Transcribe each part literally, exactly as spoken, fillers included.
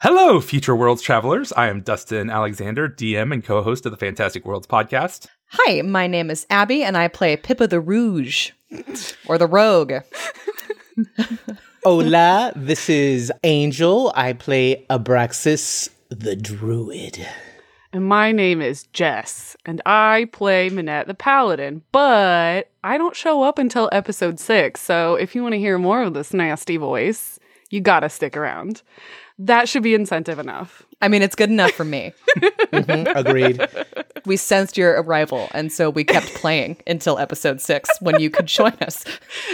Hello, future worlds travelers. I am Dustin Alexander, D M and co-host of the Fantastic Worlds Podcast. Hi, my name is Abby, and I play Pippa the Rouge, or the Rogue. Hola, this is Angel. I play Abraxas the Druid. And my name is Jess, and I play Minette the Paladin, but I don't show up until episode six, so if you want to hear more of this nasty voice, you gotta stick around. That should be incentive enough. I mean, it's good enough for me. Mm-hmm, agreed. We sensed your arrival, and so we kept playing until episode six when you could join us.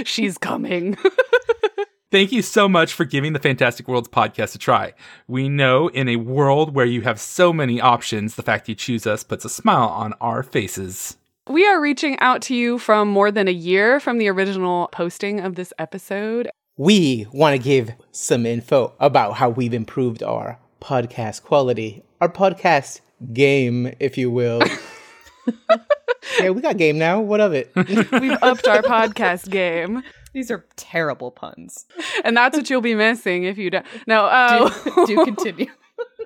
She's coming. Thank you so much for giving the Fantastic Worlds Podcast a try. We know in a world where you have so many options, the fact you choose us puts a smile on our faces. We are reaching out to you from more than a year from the original posting of this episode. We want to give some info about how we've improved our podcast quality, our podcast game, if you will. Yeah, we got game now. What of it? We've upped our podcast game. These are terrible puns. And that's what you'll be missing if you don't. No, uh, do, do continue.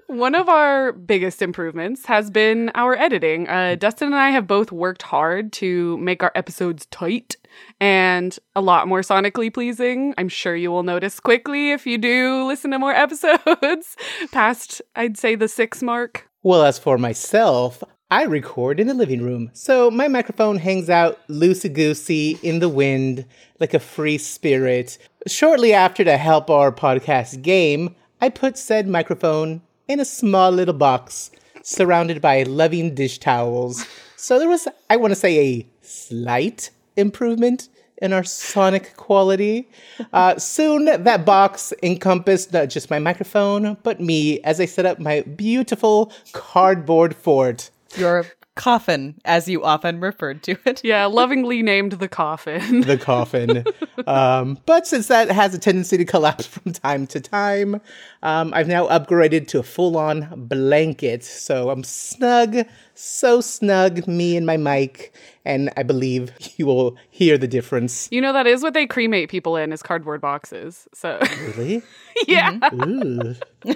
One of our biggest improvements has been our editing. Uh, Dustin and I have both worked hard to make our episodes tight and a lot more sonically pleasing. I'm sure you will notice quickly if you do listen to more episodes past, I'd say, the six mark. Well, as for myself, I record in the living room, so my microphone hangs out loosey-goosey in the wind like a free spirit. Shortly after the Help Our Podcast game, I put said microphone in a small little box surrounded by loving dish towels. So there was, I want to say, a slight improvement in our sonic quality. Uh, soon, that box encompassed not just my microphone, but me as I set up my beautiful cardboard fort. Your coffin, as you often referred to it. Yeah, lovingly named the coffin. The coffin. Um, but since that has a tendency to collapse from time to time, um, I've now upgraded to a full-on blanket. So I'm snug, so snug, me and my mic. And I believe you will hear the difference. You know, that is what they cremate people in, is cardboard boxes. So really? Yeah. Mm-hmm. Ooh.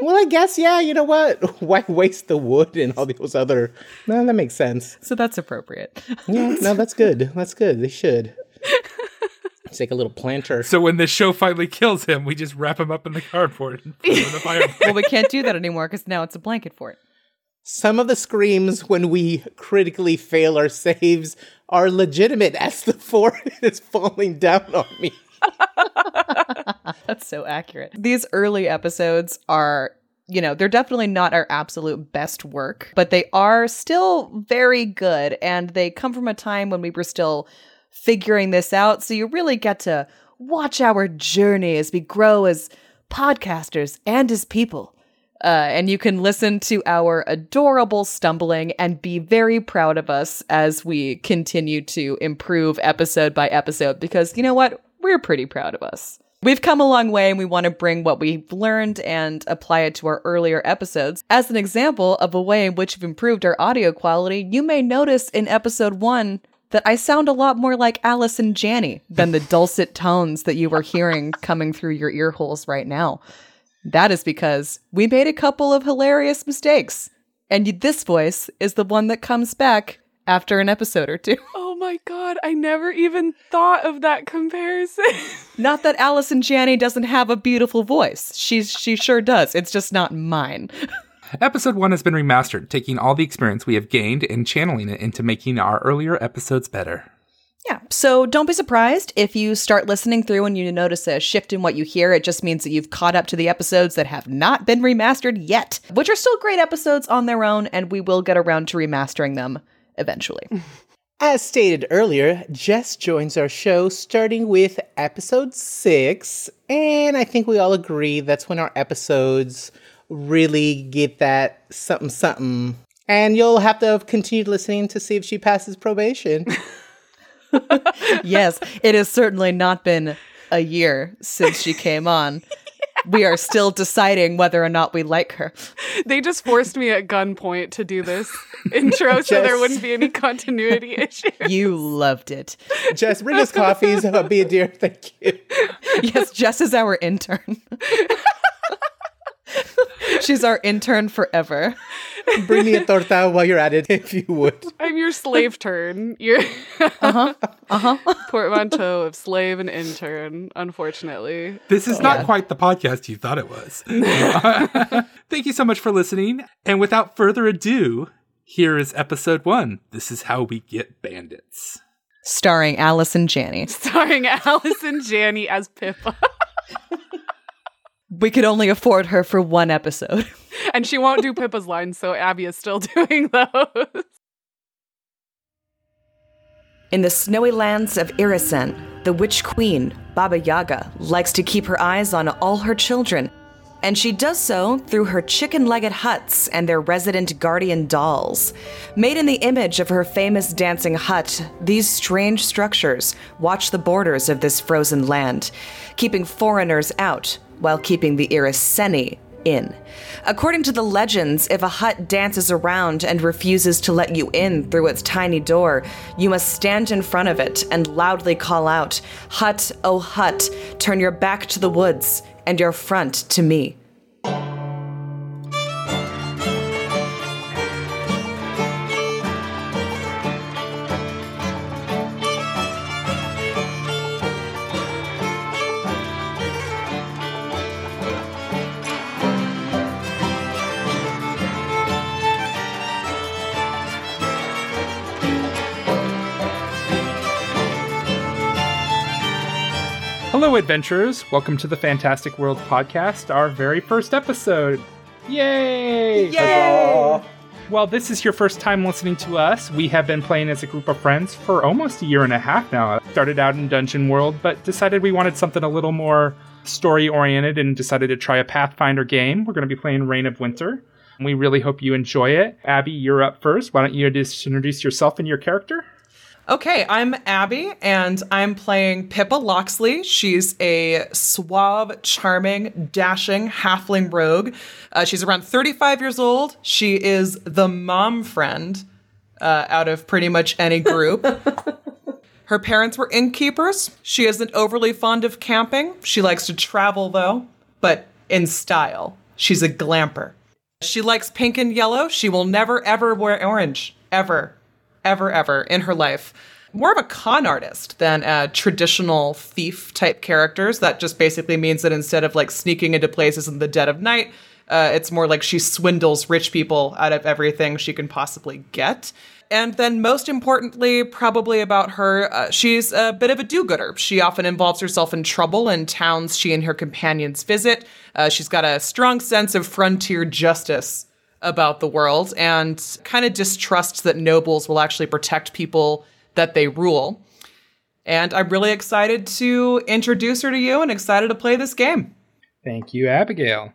Well, I guess, yeah, you know what? Why waste the wood and all those other... No, that makes sense. So that's appropriate. Yeah, no, that's good. That's good. They should. It's like a little planter. So when the show finally kills him, we just wrap him up in the cardboard and put him in the fire. Well, we can't do that anymore because now it's a blanket fort. Some of the screams when we critically fail our saves are legitimate as the fort is falling down on me. That's so accurate. These early episodes are, you know, they're definitely not our absolute best work, but they are still very good. And they come from a time when we were still figuring this out. So you really get to watch our journey as we grow as podcasters and as people. Uh, and you can listen to our adorable stumbling and be very proud of us as we continue to improve episode by episode, because you know what? We're pretty proud of us. We've come a long way and we want to bring what we've learned and apply it to our earlier episodes. As an example of a way in which we've improved our audio quality, you may notice in episode one that I sound a lot more like Allison Janney than the dulcet tones that you were hearing coming through your ear holes right now. That is because we made a couple of hilarious mistakes. And this voice is the one that comes back after an episode or two. Oh my God, I never even thought of that comparison. Not that Allison Janney doesn't have a beautiful voice. She's, she sure does. It's just not mine. Episode one has been remastered, taking all the experience we have gained and channeling it into making our earlier episodes better. Yeah, so don't be surprised if you start listening through and you notice a shift in what you hear. It just means that you've caught up to the episodes that have not been remastered yet, which are still great episodes on their own, and we will get around to remastering them eventually. As stated earlier, Jess joins our show starting with episode six, and I think we all agree that's when our episodes really get that something something. And you'll have to continue listening to see if she passes probation. Yes, it has certainly not been a year since she came on. We are still deciding whether or not we like her. They just forced me at gunpoint to do this intro Jess, so there wouldn't be any continuity issues. You loved it. Jess, bring us coffees. I'll be a dear. Thank you. Yes, Jess is our intern. She's our intern forever. Bring me a torta while you're at it, if you would. I'm your slave turn. You're uh-huh. Uh-huh. Portmanteau of slave and intern, unfortunately. This is oh, not yeah. quite the podcast you thought it was. Thank you so much for listening. And without further ado, here is episode one. This is How We Get Bandits. Starring Allison Janney. Starring Allison Janney as Pippa. We could only afford her for one episode. And she won't do Pippa's lines, so Abby is still doing those. In the snowy lands of Irrisen, the witch queen, Baba Yaga, likes to keep her eyes on all her children. And she does so through her chicken-legged huts and their resident guardian dolls. Made in the image of her famous dancing hut, these strange structures watch the borders of this frozen land, keeping foreigners out while keeping the Irriseni in. According to the legends, if a hut dances around and refuses to let you in through its tiny door, you must stand in front of it and loudly call out, "Hut, oh hut, turn your back to the woods and your front to me." Hello, adventurers. Welcome to the Fantastic World Podcast, our very first episode. Yay! Yay! Huzzah! Well, this is your first time listening to us. We have been playing as a group of friends for almost a year and a half now. Started out in Dungeon World, but decided we wanted something a little more story-oriented and decided to try a Pathfinder game. We're going to be playing Reign of Winter. We really hope you enjoy it. Abby, you're up first. Why don't you just introduce yourself and your character? Okay, I'm Abby, and I'm playing Pippa Loxley. She's a suave, charming, dashing halfling rogue. Uh, she's around thirty-five years old. She is the mom friend uh, out of pretty much any group. Her parents were innkeepers. She isn't overly fond of camping. She likes to travel, though, but in style. She's a glamper. She likes pink and yellow. She will never, ever wear orange, ever. ever, ever in her life. More of a con artist than uh, traditional thief type characters. That just basically means that instead of like sneaking into places in the dead of night, uh, it's more like she swindles rich people out of everything she can possibly get. And then most importantly, probably about her, uh, she's a bit of a do-gooder. She often involves herself in trouble in towns she and her companions visit. Uh, she's got a strong sense of frontier justice about the world and kind of distrusts that nobles will actually protect people that they rule. And I'm really excited to introduce her to you and excited to play this game. Thank you, Abigail.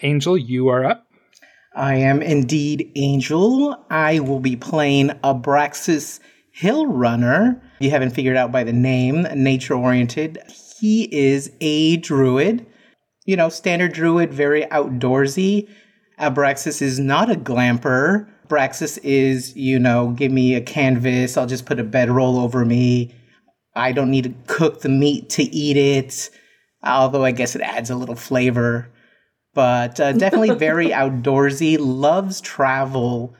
Angel, you are up. I am indeed Angel. I will be playing Abraxas Hillrunner. You haven't figured out by the name, nature-oriented. He is a druid. You know, standard druid, very outdoorsy. Abraxas is not a glamper. Abraxas is, you know, give me a canvas. I'll just put a bedroll over me. I don't need to cook the meat to eat it. Although I guess it adds a little flavor. But uh, definitely very outdoorsy. Loves travel.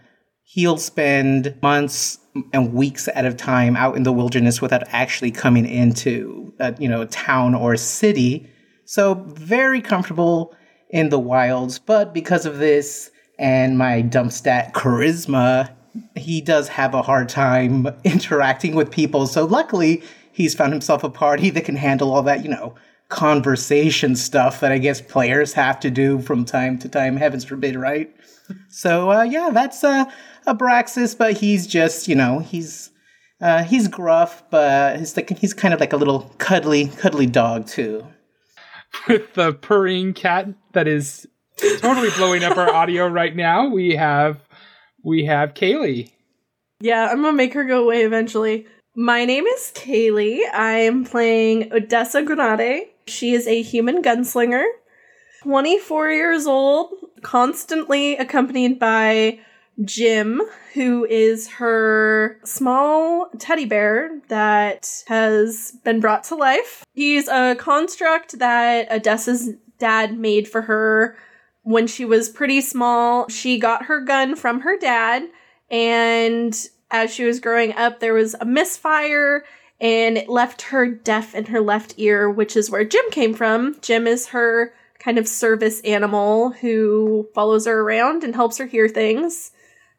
He'll spend months and weeks at a time out in the wilderness without actually coming into, a, you know, a town or a city. So very comfortable in the wilds, but because of this and my dump stat charisma, he does have a hard time interacting with people. So luckily, he's found himself a party that can handle all that, you know, conversation stuff that I guess players have to do from time to time. Heavens forbid, right? So, uh, yeah, that's uh, Abraxas, but he's just, you know, he's uh, he's gruff, but he's, like, he's kind of like a little cuddly, cuddly dog, too. With the purring cat that is totally blowing up our audio right now, we have we have Kaylee. Yeah, I'm going to make her go away eventually. My name is Kaylee. I'm playing Odessa Granade. She is a human gunslinger, twenty-four years old, constantly accompanied by Jim, who is her small teddy bear that has been brought to life. He's a construct that Odessa's dad made for her when she was pretty small, she got her gun from her dad, and as she was growing up, there was a misfire, and it left her deaf in her left ear, which is where Jim came from. Jim is her kind of service animal who follows her around and helps her hear things.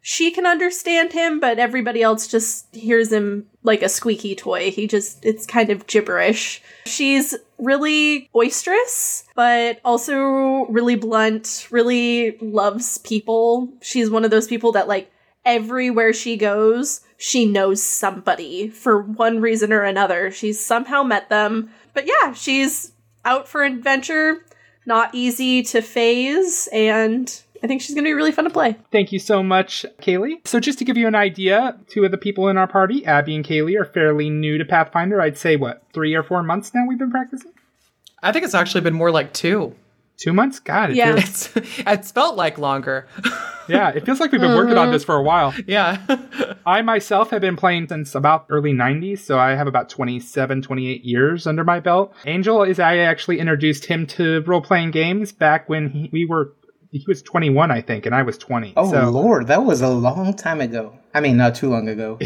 She can understand him, but everybody else just hears him like a squeaky toy. He just, it's kind of gibberish. She's really boisterous, but also really blunt, really loves people. She's one of those people that, like, everywhere she goes, she knows somebody for one reason or another. She's somehow met them. But yeah, she's out for adventure, not easy to phase, and I think she's going to be really fun to play. Thank you so much, Kaylee. So just to give you an idea, two of the people in our party, Abby and Kaylee, are fairly new to Pathfinder. I'd say, what, three or four months now we've been practicing? I think it's actually been more like two. Two months? God, it yeah. feels... It's, it's felt like longer. Yeah, it feels like we've been working on this for a while. Yeah. I myself have been playing since about early nineties, so I have about twenty-seven, twenty-eight years under my belt. Angel is, I actually introduced him to role-playing games back when he, we were... He was twenty-one, I think, and I was twenty. Oh, so. Lord, that was a long time ago. I mean, not too long ago.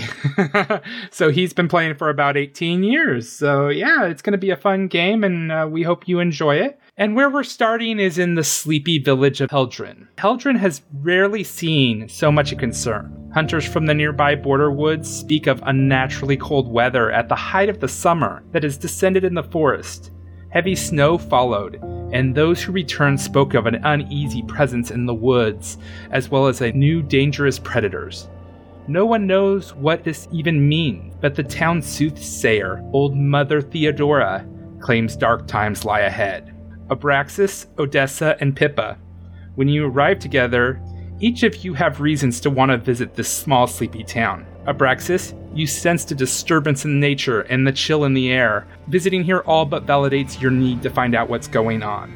So he's been playing for about eighteen years. So yeah, it's going to be a fun game, and uh, we hope you enjoy it. And where we're starting is in the sleepy village of Heldren. Heldren has rarely seen so much concern. Hunters from the nearby border woods speak of unnaturally cold weather at the height of the summer that has descended in the forest. Heavy snow followed, and those who returned spoke of an uneasy presence in the woods, as well as a new dangerous predators. No one knows what this even means, but the town soothsayer, old Mother Theodora, claims dark times lie ahead. Abraxas, Odessa, and Pippa, when you arrive together, each of you have reasons to want to visit this small, sleepy town. Abraxas, you sensed a disturbance in nature and the chill in the air. Visiting here all but validates your need to find out what's going on.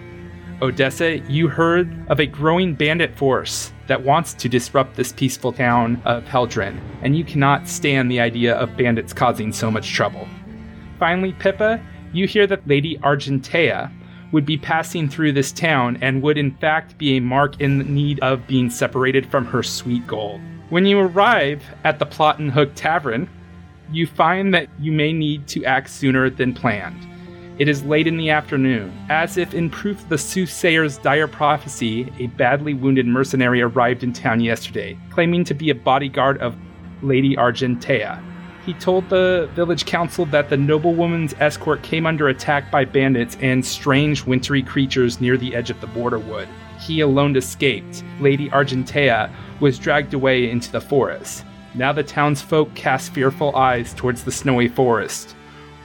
Odessa, you heard of a growing bandit force that wants to disrupt this peaceful town of Heldren, and you cannot stand the idea of bandits causing so much trouble. Finally, Pippa, you hear that Lady Argentea would be passing through this town and would in fact be a mark in need of being separated from her sweet gold. When you arrive at the Plot and Hook Tavern, you find that you may need to act sooner than planned. It is late in the afternoon. As if in proof of the soothsayer's dire prophecy, a badly wounded mercenary arrived in town yesterday, claiming to be a bodyguard of Lady Argentea. He told the village council that the noblewoman's escort came under attack by bandits and strange wintry creatures near the edge of the borderwood. He alone escaped. Lady Argentea was dragged away into the forest. Now the townsfolk cast fearful eyes towards the snowy forest,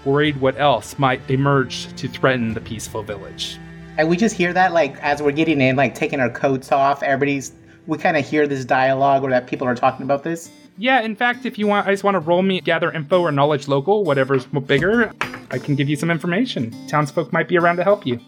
worried what else might emerge to threaten the peaceful village. And we just hear that, like, as we're getting in, like, taking our coats off, everybody's, we kind of hear this dialogue or that people are talking about this. Yeah, in fact, if you want, I just want to roll me, gather info or knowledge local, whatever's bigger, I can give you some information. Townsfolk might be around to help you.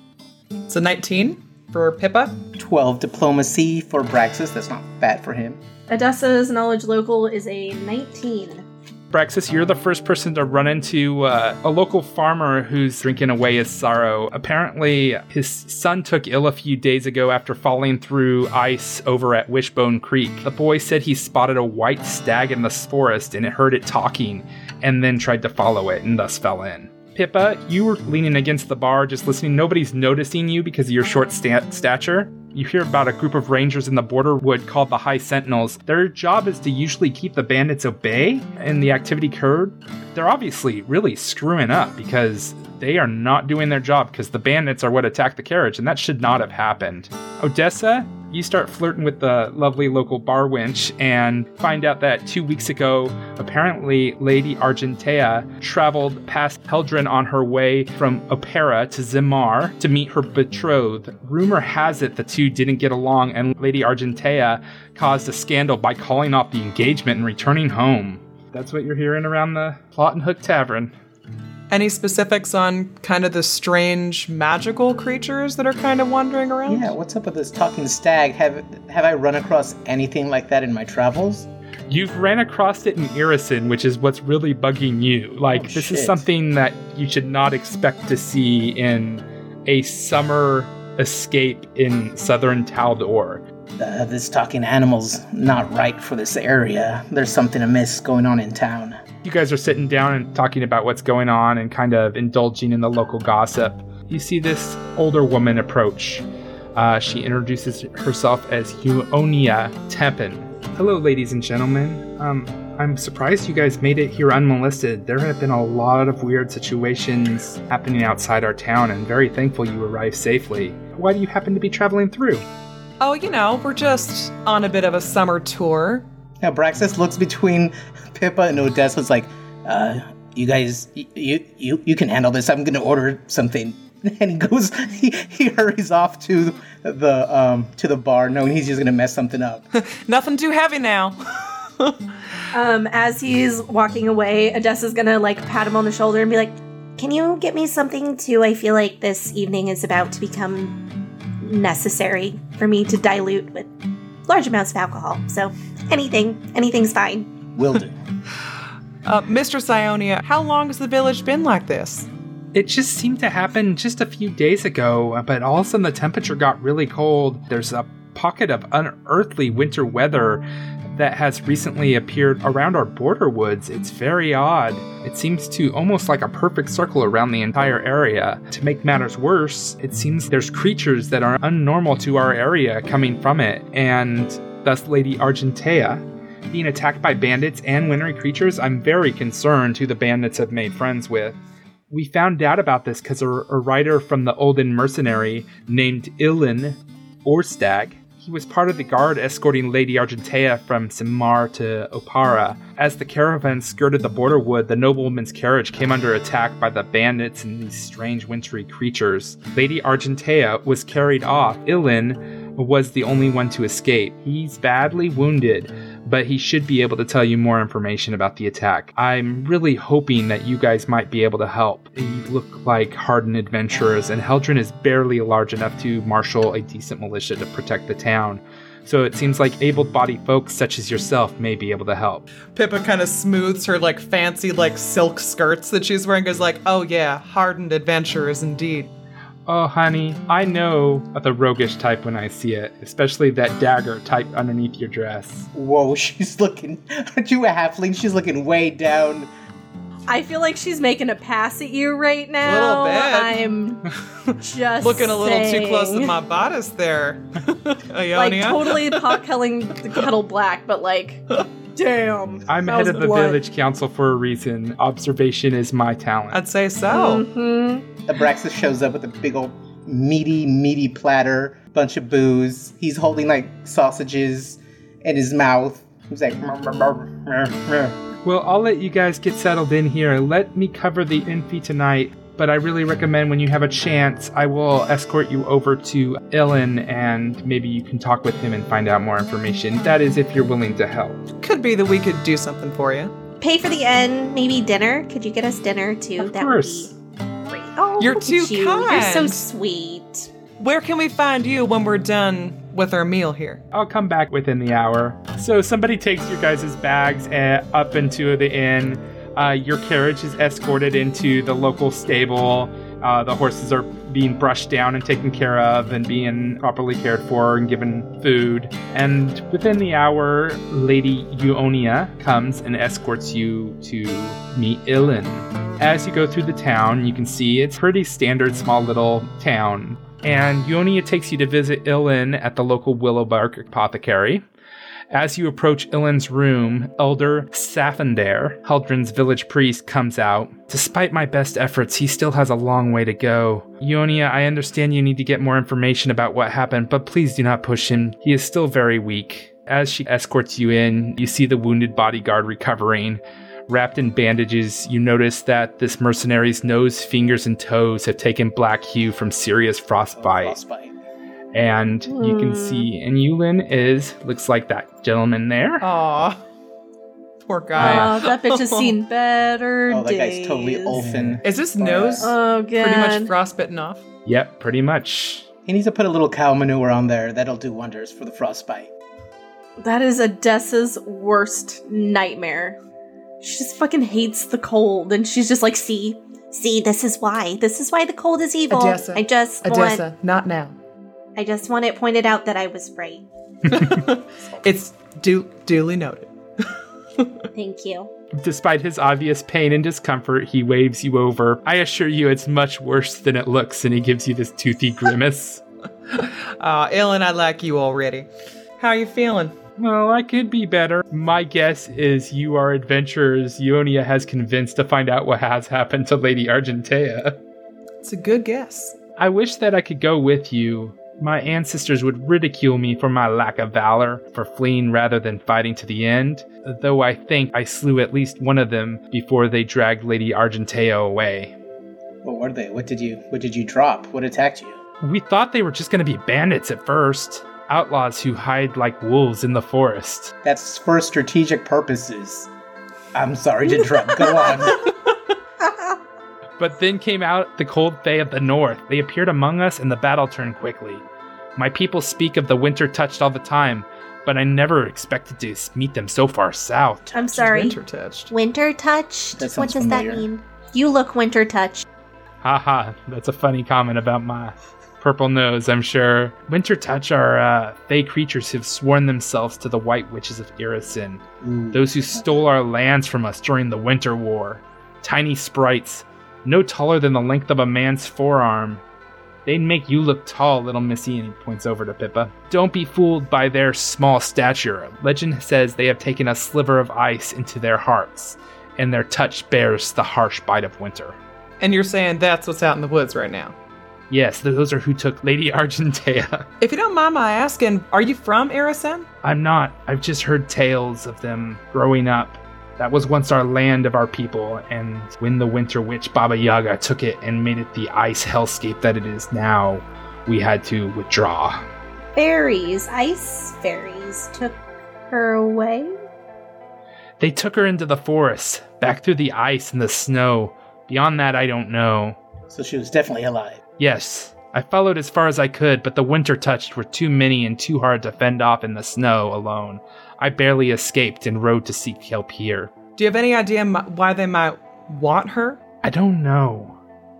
It's a nineteen for Pippa. twelve diplomacy for Braxis. That's not bad for him. Odessa's knowledge local is a nineteen. Braxis, you're the first person to run into uh, a local farmer who's drinking away his sorrow. Apparently, his son took ill a few days ago after falling through ice over at Wishbone Creek. The boy said he spotted a white stag in the forest and heard it talking, and then tried to follow it and thus fell in. Pippa, you were leaning against the bar, just listening. Nobody's noticing you because of your short sta- stature. You hear about a group of rangers in the borderwood called the High Sentinels. Their job is to usually keep the bandits obey and the activity curbed. They're obviously really screwing up because they are not doing their job because the bandits are what attacked the carriage, and that should not have happened. Odessa, you start flirting with the lovely local bar wench and find out that two weeks ago, apparently Lady Argentea traveled past Heldren on her way from Opera to Zimar to meet her betrothed. Rumor has it the two didn't get along, and Lady Argentea caused a scandal by calling off the engagement and returning home. That's what you're hearing around the Plot and Hook Tavern. Any specifics on kind of the strange magical creatures that are kind of wandering around? Yeah, what's up with this talking stag? Have have I run across anything like that in my travels? You've ran across it in Irrisen, which is what's really bugging you. Like, oh, this shit. is something that you should not expect to see in a summer escape in southern Taldor. Uh, this talking animal's not right for this area. There's something amiss going on in town. You guys are sitting down and talking about what's going on and kind of indulging in the local gossip. You see this older woman approach. Uh, she introduces herself as Yuonia Tempen. Hello, ladies and gentlemen. Um, I'm surprised you guys made it here unmolested. There have been a lot of weird situations happening outside our town, and very thankful you arrived safely. Why do you happen to be traveling through? Oh, you know, we're just on a bit of a summer tour. Now, Abraxas looks between Pippa and Odessa's like, uh, you guys, y- you, you you can handle this. I'm going to order something. And he goes, he, he hurries off to the um to the bar, knowing he's just going to mess something up. Nothing too heavy now. um, As he's walking away, Odessa's going to, like, pat him on the shoulder and be like, can you get me something, too? I feel like this evening is about to become necessary for me to dilute with large amounts of alcohol. So anything, anything's fine. Will do. uh, Mistress Ionia, how long has the village been like this? It just seemed to happen just a few days ago, but all of a sudden the temperature got really cold. There's a pocket of unearthly winter weather that has recently appeared around our border woods. It's very odd. It seems to almost like a perfect circle around the entire area. To make matters worse, it seems there's creatures that are unnormal to our area coming from it, and thus Lady Argentea being attacked by bandits and wintry creatures. I'm very concerned who the bandits have made friends with. We found out about this because a, a writer from the Olden Mercenary named Iliin Orstag. He was part of the guard escorting Lady Argentea from Zimar to Opera. As the caravan skirted the Borderwood, the nobleman's carriage came under attack by the bandits and these strange wintry creatures. Lady Argentea was carried off. Iliin was the only one to escape. He's badly wounded, but he should be able to tell you more information about the attack. I'm really hoping that you guys might be able to help. You look like hardened adventurers, and Heldren is barely large enough to marshal a decent militia to protect the town. So it seems like able-bodied folks such as yourself may be able to help. Pippa kind of smooths her like fancy like silk skirts that she's wearing, goes like, oh yeah, hardened adventurers indeed. Oh, honey, I know the roguish type when I see it, especially that dagger type underneath your dress. Whoa, she's looking, aren't you a halfling? She's looking way down. I feel like she's making a pass at you right now. A little bit. I'm just looking a little saying. Too close to my bodice there, Ionia. Like, totally pot-calling the kettle black, but like, damn. I'm head of the blunt. Village council for a reason. Observation is my talent. I'd say so. Mm-hmm. Abraxas shows up with a big old meaty, meaty platter, bunch of booze. He's holding, like, sausages in his mouth. He's like... Mur, mur, mur, mur, mur. Well, I'll let you guys get settled in here. Let me cover the N P tonight, but I really recommend when you have a chance, I will escort you over to Iliin, and maybe you can talk with him and find out more information. That is, if you're willing to help. Could be that we could do something for you. Pay for the end, maybe dinner. Could you get us dinner, too? Of that course. Oh, you're too you. kind. You're so sweet. Where can we find you when we're done with our meal here? I'll come back within the hour. So somebody takes your guys' bags uh, up into the inn. Uh, your carriage is escorted into the local stable. Uh, the horses are being brushed down and taken care of and being properly cared for and given food. And within the hour, Lady Yuonia comes and escorts you to meet Iliin. As you go through the town, you can see it's a pretty standard small little town. And Yuonia takes you to visit Iliin at the local Willow Bark Apothecary. As you approach Illin's room, Elder Saffender, Heldren's village priest, comes out. Despite my best efforts, he still has a long way to go. Yuonia, I understand you need to get more information about what happened, but please do not push him. He is still very weak. As she escorts you in, you see the wounded bodyguard recovering. Wrapped in bandages, you notice that this mercenary's nose, fingers, and toes have taken black hue from serious frostbite. frostbite. And mm. you can see, and Yulin is, looks like that gentleman there. Aw. Poor guy. Oh, that bitch has seen better oh, days. Oh, that guy's totally Olsen. Is this nose oh, God. pretty much frostbitten off? Yep, pretty much. He needs to put a little cow manure on there. That'll do wonders for the frostbite. That is Odessa's worst nightmare. She just fucking hates the cold, and she's just like, see, see, this is why. This is why the cold is evil. Odessa, I just Odessa, want... not now. I just want it pointed out that I was right. It's du- duly noted. Thank you. Despite his obvious pain and discomfort, he waves you over. I assure you it's much worse than it looks, and he gives you this toothy grimace. uh, Iliin, I like you already. How are you feeling? Well, I could be better. My guess is you are adventurers Yuonia has convinced to find out what has happened to Lady Argentea. It's a good guess. I wish that I could go with you. My ancestors would ridicule me for my lack of valor, for fleeing rather than fighting to the end, though I think I slew at least one of them before they dragged Lady Argentea away. What were they? What did you what did you drop? What attacked you? We thought they were just going to be bandits at first. Outlaws who hide like wolves in the forest. That's for strategic purposes. I'm sorry to interrupt. Go on. But then came out the cold Fae of the North. They appeared among us, and the battle turned quickly. My people speak of the Winter Touched all the time, but I never expected to meet them so far south. I'm sorry. Winter Touched. Winter Touched? What does familiar. that mean? You look Winter Touched. Haha, that's a funny comment about my purple nose, I'm sure. Winter Touch are uh, fey creatures who've sworn themselves to the White Witches of Irrisen. Ooh. Those who stole our lands from us during the Winter War. Tiny sprites, no taller than the length of a man's forearm. They'd make you look tall, little missy, and he points over to Pippa. Don't be fooled by their small stature. Legend says they have taken a sliver of ice into their hearts, and their touch bears the harsh bite of winter. And you're saying that's what's out in the woods right now? Yes, those are who took Lady Argentea. If you don't mind my asking, are you from Irrisen? I'm not. I've just heard tales of them growing up. That was once our land of our people, and when the Winter Witch Baba Yaga took it and made it the ice hellscape that it is now, we had to withdraw. Fairies, ice fairies, took her away? They took her into the forest, back through the ice and the snow. Beyond that, I don't know. So she was definitely alive. Yes, I followed as far as I could, but the Winter Touched were too many and too hard to fend off in the snow alone. I barely escaped and rode to seek help here. Do you have any idea m- why they might want her? I don't know.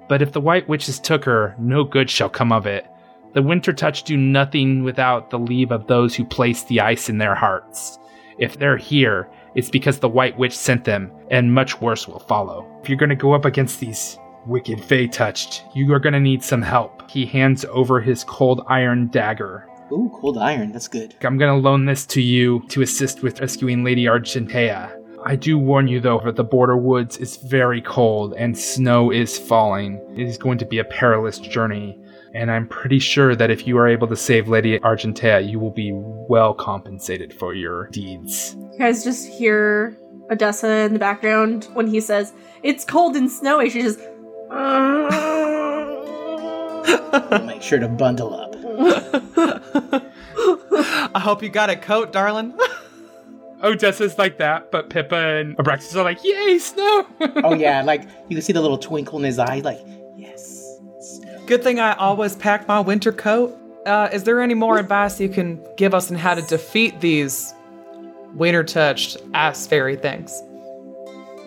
But if the White Witches took her, no good shall come of it. The Winter Touched do nothing without the leave of those who place the ice in their hearts. If they're here, it's because the White Witch sent them, and much worse will follow. If you're going to go up against these wicked Fae Touched, you are going to need some help. He hands over his cold iron dagger. Ooh, cold iron, that's good. I'm going to loan this to you to assist with rescuing Lady Argentea. I do warn you, though, that the border woods is very cold and snow is falling. It is going to be a perilous journey, and I'm pretty sure that if you are able to save Lady Argentea, you will be well compensated for your deeds. You guys just hear Odessa in the background when he says, "It's cold and snowy." She just... We'll make sure to bundle up. I hope you got a coat, darling. Odessa's like that, but Pippa and Abraxas are like, yay, snow! Oh yeah, like, you can see the little twinkle in his eye, like, yes, snow. Good thing I always pack my winter coat. Uh, is there any more advice you can give us on how to defeat these winter-touched ice fairy things?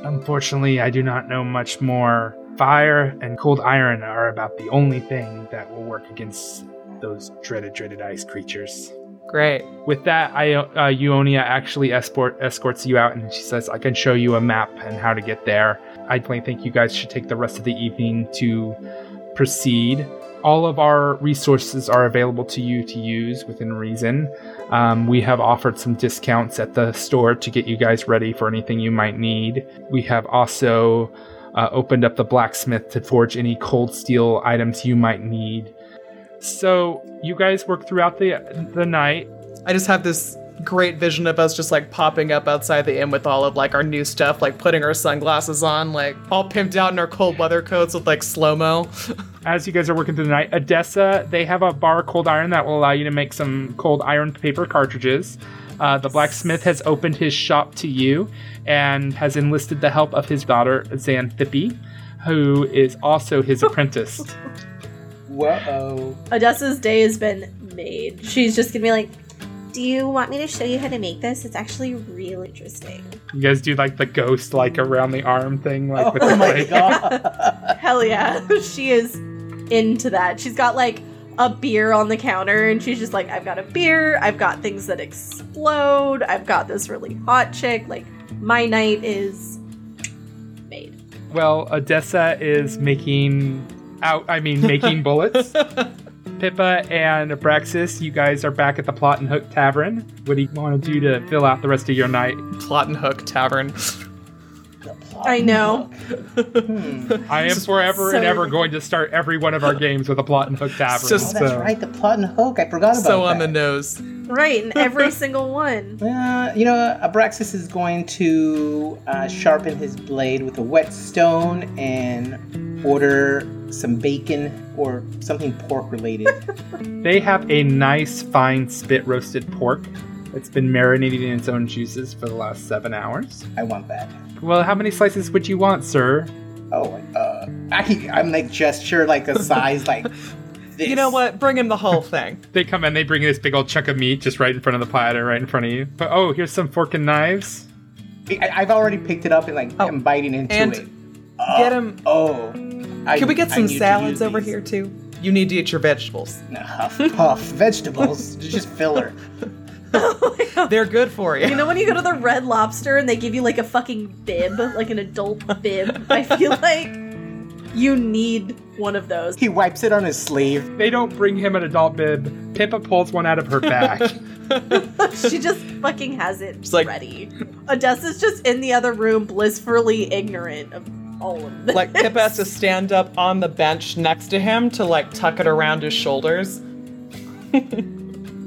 Unfortunately, I do not know much more. Fire and cold iron are about the only thing that will work against those dreaded, dreaded ice creatures. Great. With that, I, uh, Yuonia actually escort, escorts you out, and she says, I can show you a map and how to get there. I think you guys should take the rest of the evening to proceed. All of our resources are available to you to use within reason. Um, we have offered some discounts at the store to get you guys ready for anything you might need. We have also... Uh, opened up the blacksmith to forge any cold steel items you might need. So you guys work throughout the the night. I just have this great vision of us just like popping up outside the inn with all of like our new stuff, like putting our sunglasses on, like all pimped out in our cold weather coats with like slow-mo. As you guys are working through the night, Odessa, they have a bar of cold iron that will allow you to make some cold iron paper cartridges. Uh, the blacksmith has opened his shop to you and has enlisted the help of his daughter, Xanthippe, who is also his apprentice. Whoa. Odessa's day has been made. She's just going to be like, do you want me to show you how to make this? It's actually really interesting. You guys do like the ghost, like around the arm thing? Like, oh, with the oh my god. Hell yeah. She is into that. She's got like a beer on the counter, and she's just like, I've got a beer, I've got things that explode, I've got this really hot chick, like, my night is made. Well, Odessa is making out, I mean, making bullets. Pippa and Abraxas, you guys are back at the Plot and Hook Tavern. What do you want to do to fill out the rest of your night? Plot and Hook Tavern. I know. I am forever so, and ever going to start every one of our games with a Plot and Hook Tavern. So, oh, that's so. right, the Plot and Hook. I forgot about so that. So on the nose. Right, and every single one. Uh, you know, Abraxas is going to uh, sharpen his blade with a whetstone and order some bacon or something pork related. They have a nice, fine, spit-roasted pork. It's been marinating in its own juices for the last seven hours. I want that. Well, how many slices would you want, sir? Oh, uh, I, I'm like gesture like a size like this. You know what? Bring him the whole thing. They come in, they bring this big old chunk of meat just right in front of the platter, right in front of you. But oh, here's some fork and knives. I, I've already picked it up and like oh. I'm biting into and it. Get him. Uh, oh, I, can we get some salads over these. Here too? You need to eat your vegetables. No, huff, puff, vegetables. Just filler. Oh, they're good for you. You know when you go to the Red Lobster and they give you like a fucking bib, like an adult bib? I feel like you need one of those. He wipes it on his sleeve. They don't bring him an adult bib. Pippa pulls one out of her bag. She just fucking has it like, ready. Odessa's just in the other room, blissfully ignorant of all of this. Like Pippa has to stand up on the bench next to him to like tuck it around his shoulders.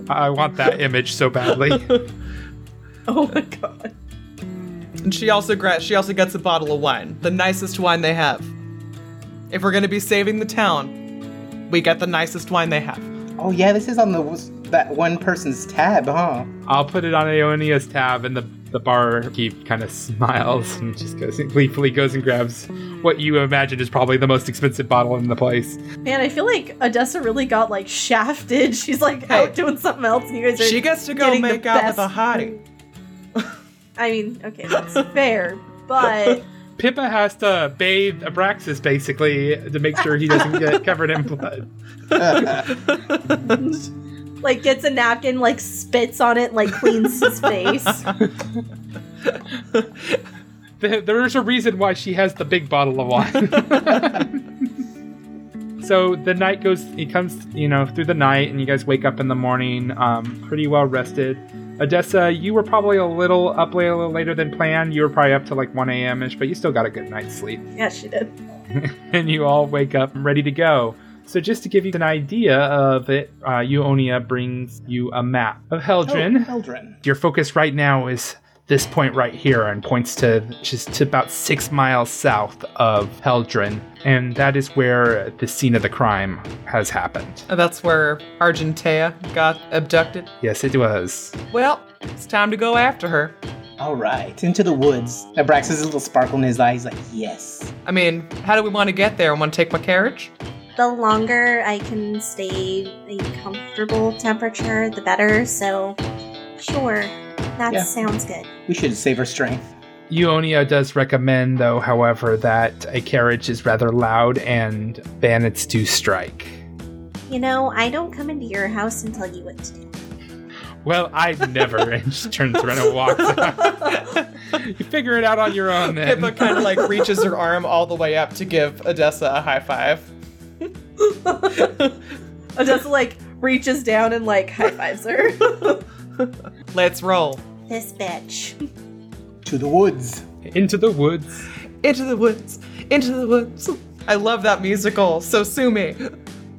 I want that image so badly. Oh my god. And she also gra- she also gets a bottle of wine. The nicest wine they have. If we're going to be saving the town, we get the nicest wine they have. Oh yeah, this is on the that one person's tab, huh? I'll put it on Ionia's tab, and the, the barkeep kind of smiles and just goes and gleefully goes and grabs what you imagine is probably the most expensive bottle in the place. Man, I feel like Odessa really got, like, shafted. She's, like, hey, out doing something else, and you guys are she gets to go make out with a hottie. I mean, okay, that's fair, but... Pippa has to bathe Abraxas, basically, to make sure he doesn't get covered in blood. Like, gets a napkin, like, spits on it, like, cleans his face. There's a reason why she has the big bottle of wine. So the night goes, it comes, you know, through the night, and you guys wake up in the morning, um, pretty well rested. Odessa, you were probably a little up late, a little later than planned. You were probably up to like one a.m.-ish, but you still got a good night's sleep. Yeah, she did. And you all wake up ready to go. So just to give you an idea of it, uh, Yuonia brings you a map of Heldren. Oh, Heldren. Your focus right now is... this point right here, and points to just to about six miles south of Heldren, and that is where the scene of the crime has happened. And that's where Argentea got abducted? Yes, it was. Well, it's time to go after her. All right, into the woods. Abraxas has a little sparkle in his eyes, like, yes. I mean, how do we want to get there? I want to take my carriage? The longer I can stay a comfortable temperature, the better, so sure. That yeah. sounds good. We should save our strength. Yuonia does recommend, though, however, that a carriage is rather loud and bandits do strike. You know, I don't come into your house and tell you what to do. Well, I never. And she turns around and walks out. You figure it out on your own, then. Pippa kind of, like, reaches her arm all the way up to give Odessa a high five. Odessa, like, reaches down and, like, high fives her. Let's roll. This bitch. To the woods. Into the woods. Into the woods. Into the woods. I love that musical. So sue me.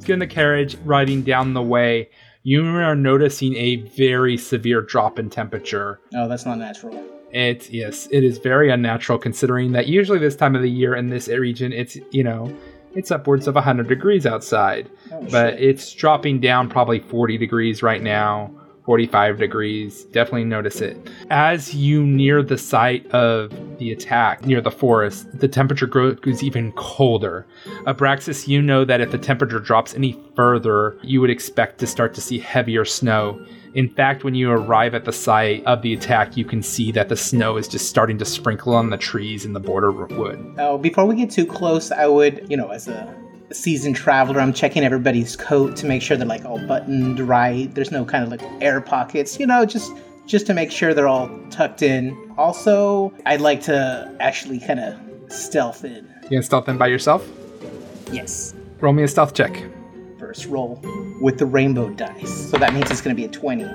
In the carriage, riding down the way, you are noticing a very severe drop in temperature. Oh, that's not natural. It, yes, it is very unnatural considering that usually this time of the year in this region, it's, you know... it's upwards of one hundred degrees outside. Oh, but shit. It's dropping down probably forty degrees right now. forty-five degrees. Definitely notice it. As you near the site of the attack, near the forest, the temperature grows even colder. Abraxas, you know that if the temperature drops any further, you would expect to start to see heavier snow. In fact, when you arrive at the site of the attack, you can see that the snow is just starting to sprinkle on the trees in the border wood. Oh, before we get too close, I would, you know, as a seasoned traveler, I'm checking everybody's coat to make sure they're like all buttoned right. There's no kind of like air pockets, you know, just just to make sure they're all tucked in. Also, I'd like to actually kind of stealth in. You gonna stealth in by yourself? Yes. Roll me a stealth check. First roll with the rainbow dice. So that means it's going to be a twenty.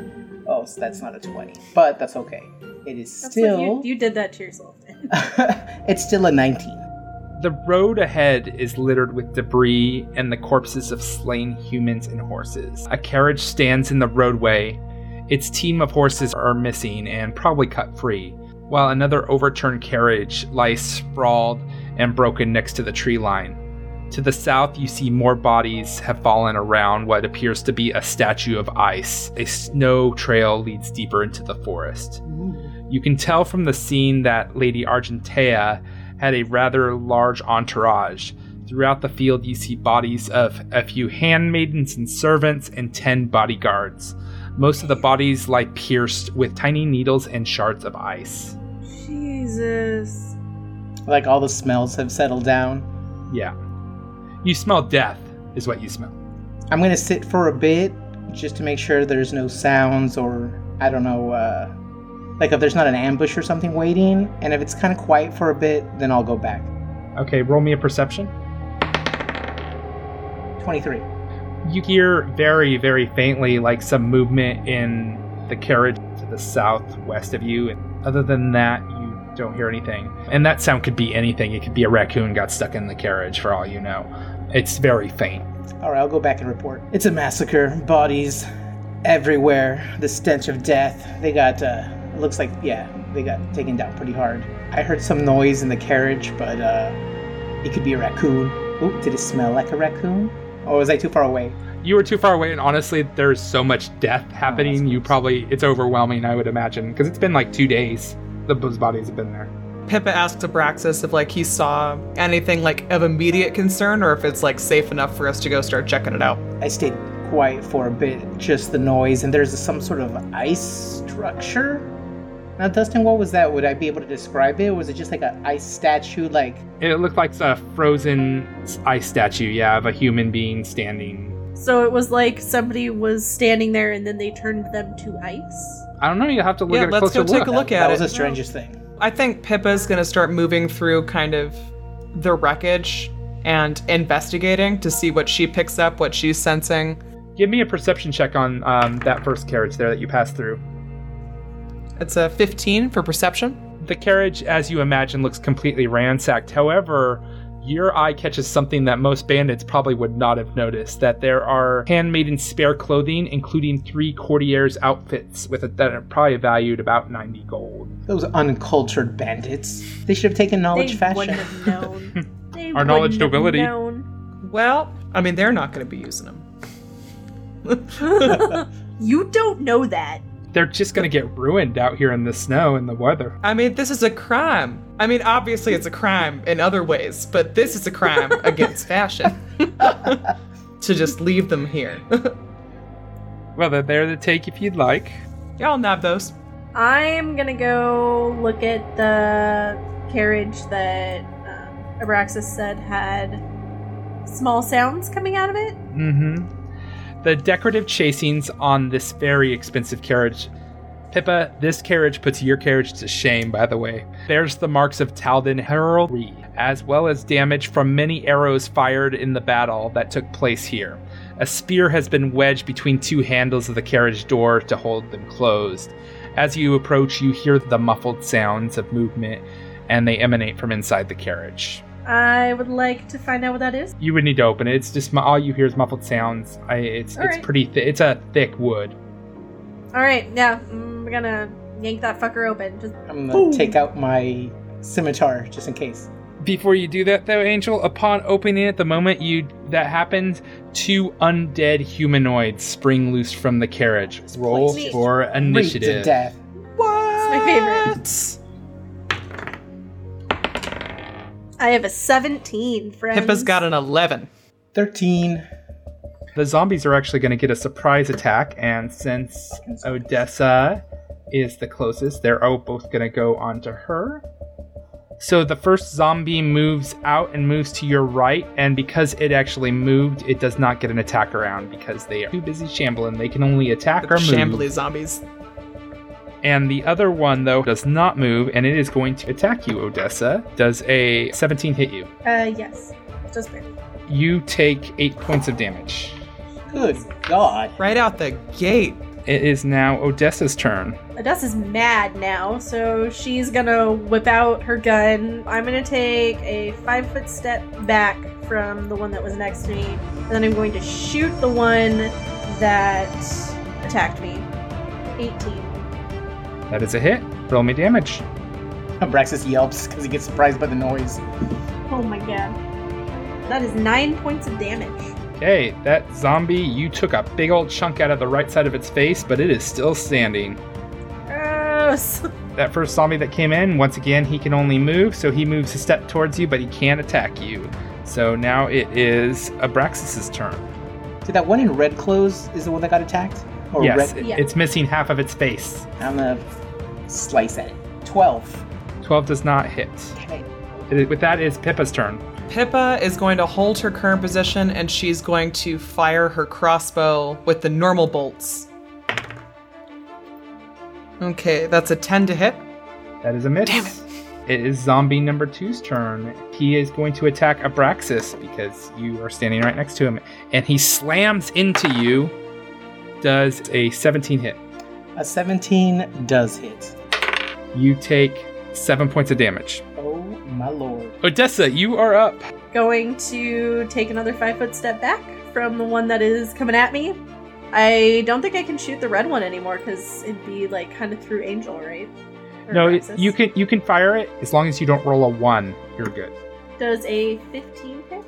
Oh, so that's not a twenty. But that's okay. It is that's still... You, you did that to yourself. It's still a nineteen. The road ahead is littered with debris and the corpses of slain humans and horses. A carriage stands in the roadway. Its team of horses are missing and probably cut free, while another overturned carriage lies sprawled and broken next to the tree line. To the south, you see more bodies have fallen around what appears to be a statue of ice. A snow trail leads deeper into the forest. Ooh. You can tell from the scene that Lady Argentea had a rather large entourage. Throughout the field, you see bodies of a few handmaidens and servants and ten bodyguards. Most of the bodies lie pierced with tiny needles and shards of ice. Jesus. Like all the smells have settled down? Yeah. You smell death, is what you smell. I'm going to sit for a bit just to make sure there's no sounds or, I don't know, uh, like if there's not an ambush or something waiting. And if it's kind of quiet for a bit, then I'll go back. Okay, roll me a perception. twenty-three. You hear very, very faintly like some movement in the carriage to the southwest of you. And other than that, you don't hear anything. And that sound could be anything. It could be a raccoon got stuck in the carriage for all you know. It's very faint. All right, I'll go back and report. It's a massacre. Bodies everywhere. The stench of death. They got, uh, it looks like, yeah, they got taken down pretty hard. I heard some noise in the carriage, but uh, it could be a raccoon. Oop, did it smell like a raccoon? Or was I too far away? You were too far away, and honestly, there's so much death happening. Oh, you probably, it's overwhelming, I would imagine, because it's been like two days. Those bodies have been there. Pippa asks Abraxas if like he saw anything like of immediate concern or if it's like safe enough for us to go start checking it out. I stayed quiet for a bit, just the noise, and there's some sort of ice structure. Now, Dustin, what was that? Would I be able to describe it? Was it just like an ice statue? Like it looked like a frozen ice statue, yeah, of a human being standing. So it was like somebody was standing there and then they turned them to ice? I don't know. You'll have to look yeah, at it closer. Yeah, let's go take look. a look at that, that it. That was the strangest thing. I think Pippa's going to start moving through kind of the wreckage and investigating to see what she picks up, what she's sensing. Give me a perception check on um, that first carriage there that you passed through. It's a fifteen for perception. The carriage, as you imagine, looks completely ransacked. However, your eye catches something that most bandits probably would not have noticed, that there are handmaiden spare clothing, including three courtiers' outfits with a, that are probably valued about ninety gold. Those uncultured bandits. They should have taken knowledge they fashion. They wouldn't have known. They Our knowledge nobility. Known. Well, I mean, they're not going to be using them. You don't know that. They're just going to get ruined out here in the snow and the weather. I mean, this is a crime. I mean, obviously it's a crime in other ways, but this is a crime against fashion. To just leave them here. Well, they're there to take if you'd like. Yeah, I'll nab those. I'm going to go look at the carriage that um, Abraxas said had small sounds coming out of it. Mm-hmm. The decorative chasings on this very expensive carriage. Pippa, this carriage puts your carriage to shame, by the way. There's the marks of Taldan heraldry, as well as damage from many arrows fired in the battle that took place here. A spear has been wedged between two handles of the carriage door to hold them closed. As you approach, you hear the muffled sounds of movement, and they emanate from inside the carriage. I would like to find out what that is. You would need to open it. It's just all you hear is muffled sounds. I, it's all it's right. pretty. Thi- it's a thick wood. All right, yeah, we're gonna yank that fucker open. Just I'm gonna boom. take out my scimitar just in case. Before you do that, though, Angel, upon opening it, the moment you that happens, two undead humanoids spring loose from the carriage. Roll Please. for initiative. Read to death. What? It's my favorite. I have a seventeen, friends. Pippa's got an eleven. thirteen. The zombies are actually going to get a surprise attack, and since Odessa is the closest, they're all both going to go onto her. So the first zombie moves out and moves to your right, and because it actually moved, it does not get an attack around because they are too busy shambling. They can only attack or move. Shambly zombies. And the other one, though, does not move, and it is going to attack you, Odessa. Does a seventeen hit you? Uh, yes. It does barely. You take eight points of damage. Good God. Right out the gate. It is now Odessa's turn. Odessa's mad now, so she's gonna whip out her gun. I'm gonna take a five-foot step back from the one that was next to me, and then I'm going to shoot the one that attacked me. eighteen. That is a hit. Roll me damage. Abraxas yelps because he gets surprised by the noise. Oh my god. That is nine points of damage. Okay, that zombie, you took a big old chunk out of the right side of its face, but it is still standing. Gross. That first zombie that came in, once again, he can only move, so he moves a step towards you, but he can't attack you. So now it is Abraxas' turn. Did that one in red clothes is the one that got attacked? Or yes, red? It, yeah. It's missing half of its face. I'm going to slice at it. twelve. twelve does not hit. Okay. It, with that, it's Pippa's turn. Pippa is going to hold her current position, and she's going to fire her crossbow with the normal bolts. Okay, that's a ten to hit. That is a miss. Damn it. It is zombie number two's turn. He is going to attack Abraxas because you are standing right next to him, and he slams into you. Does a seventeen hit? A seventeen does hit. You take seven points of damage. Oh, my lord. Odessa, you are up. Going to take another five-foot step back from the one that is coming at me. I don't think I can shoot the red one anymore because it'd be like kind of through Angel, right? Or no, it, you can you can fire it as long as you don't roll a one. You're good. Does a fifteen hit?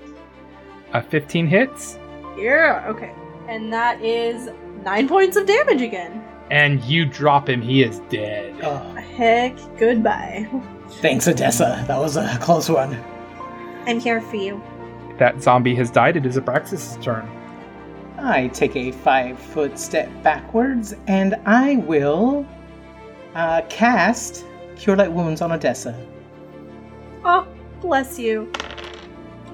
A fifteen hits? Yeah, okay. And that is nine points of damage again. And you drop him, he is dead. Oh. Heck, goodbye. Thanks, Odessa. That was a close one. I'm here for you. That zombie has died. It is Abraxas' turn. I take a five-foot step backwards, and I will uh, cast Cure Light Wounds on Odessa. Oh, bless you.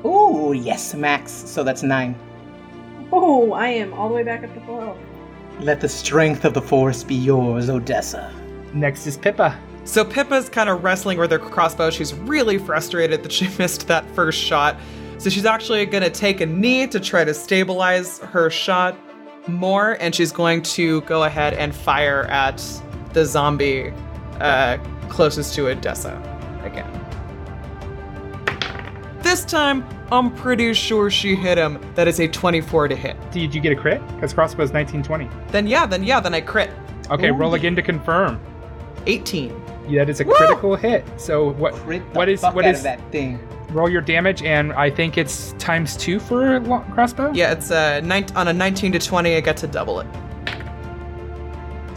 Ooh, yes, max. So that's nine. Oh, I am all the way back up to full health. Let the strength of the force be yours, Odessa. Next is Pippa. So Pippa's kind of wrestling with her crossbow. She's really frustrated that she missed that first shot. So she's actually going to take a knee to try to stabilize her shot more. And she's going to go ahead and fire at the zombie uh, closest to Odessa again. This time, I'm pretty sure she hit him. That is a twenty-four to hit. Did you get a crit? Because crossbow's nineteen twenty. Then yeah, then yeah, then I crit. Okay, ooh. Roll again to confirm. eighteen. Yeah, that is a woo! Critical hit. So what? Crit the what is fuck what out is of that thing? Roll your damage, and I think it's times two for long crossbow. Yeah, it's uh, nine, on a nineteen to twenty. I get to double it.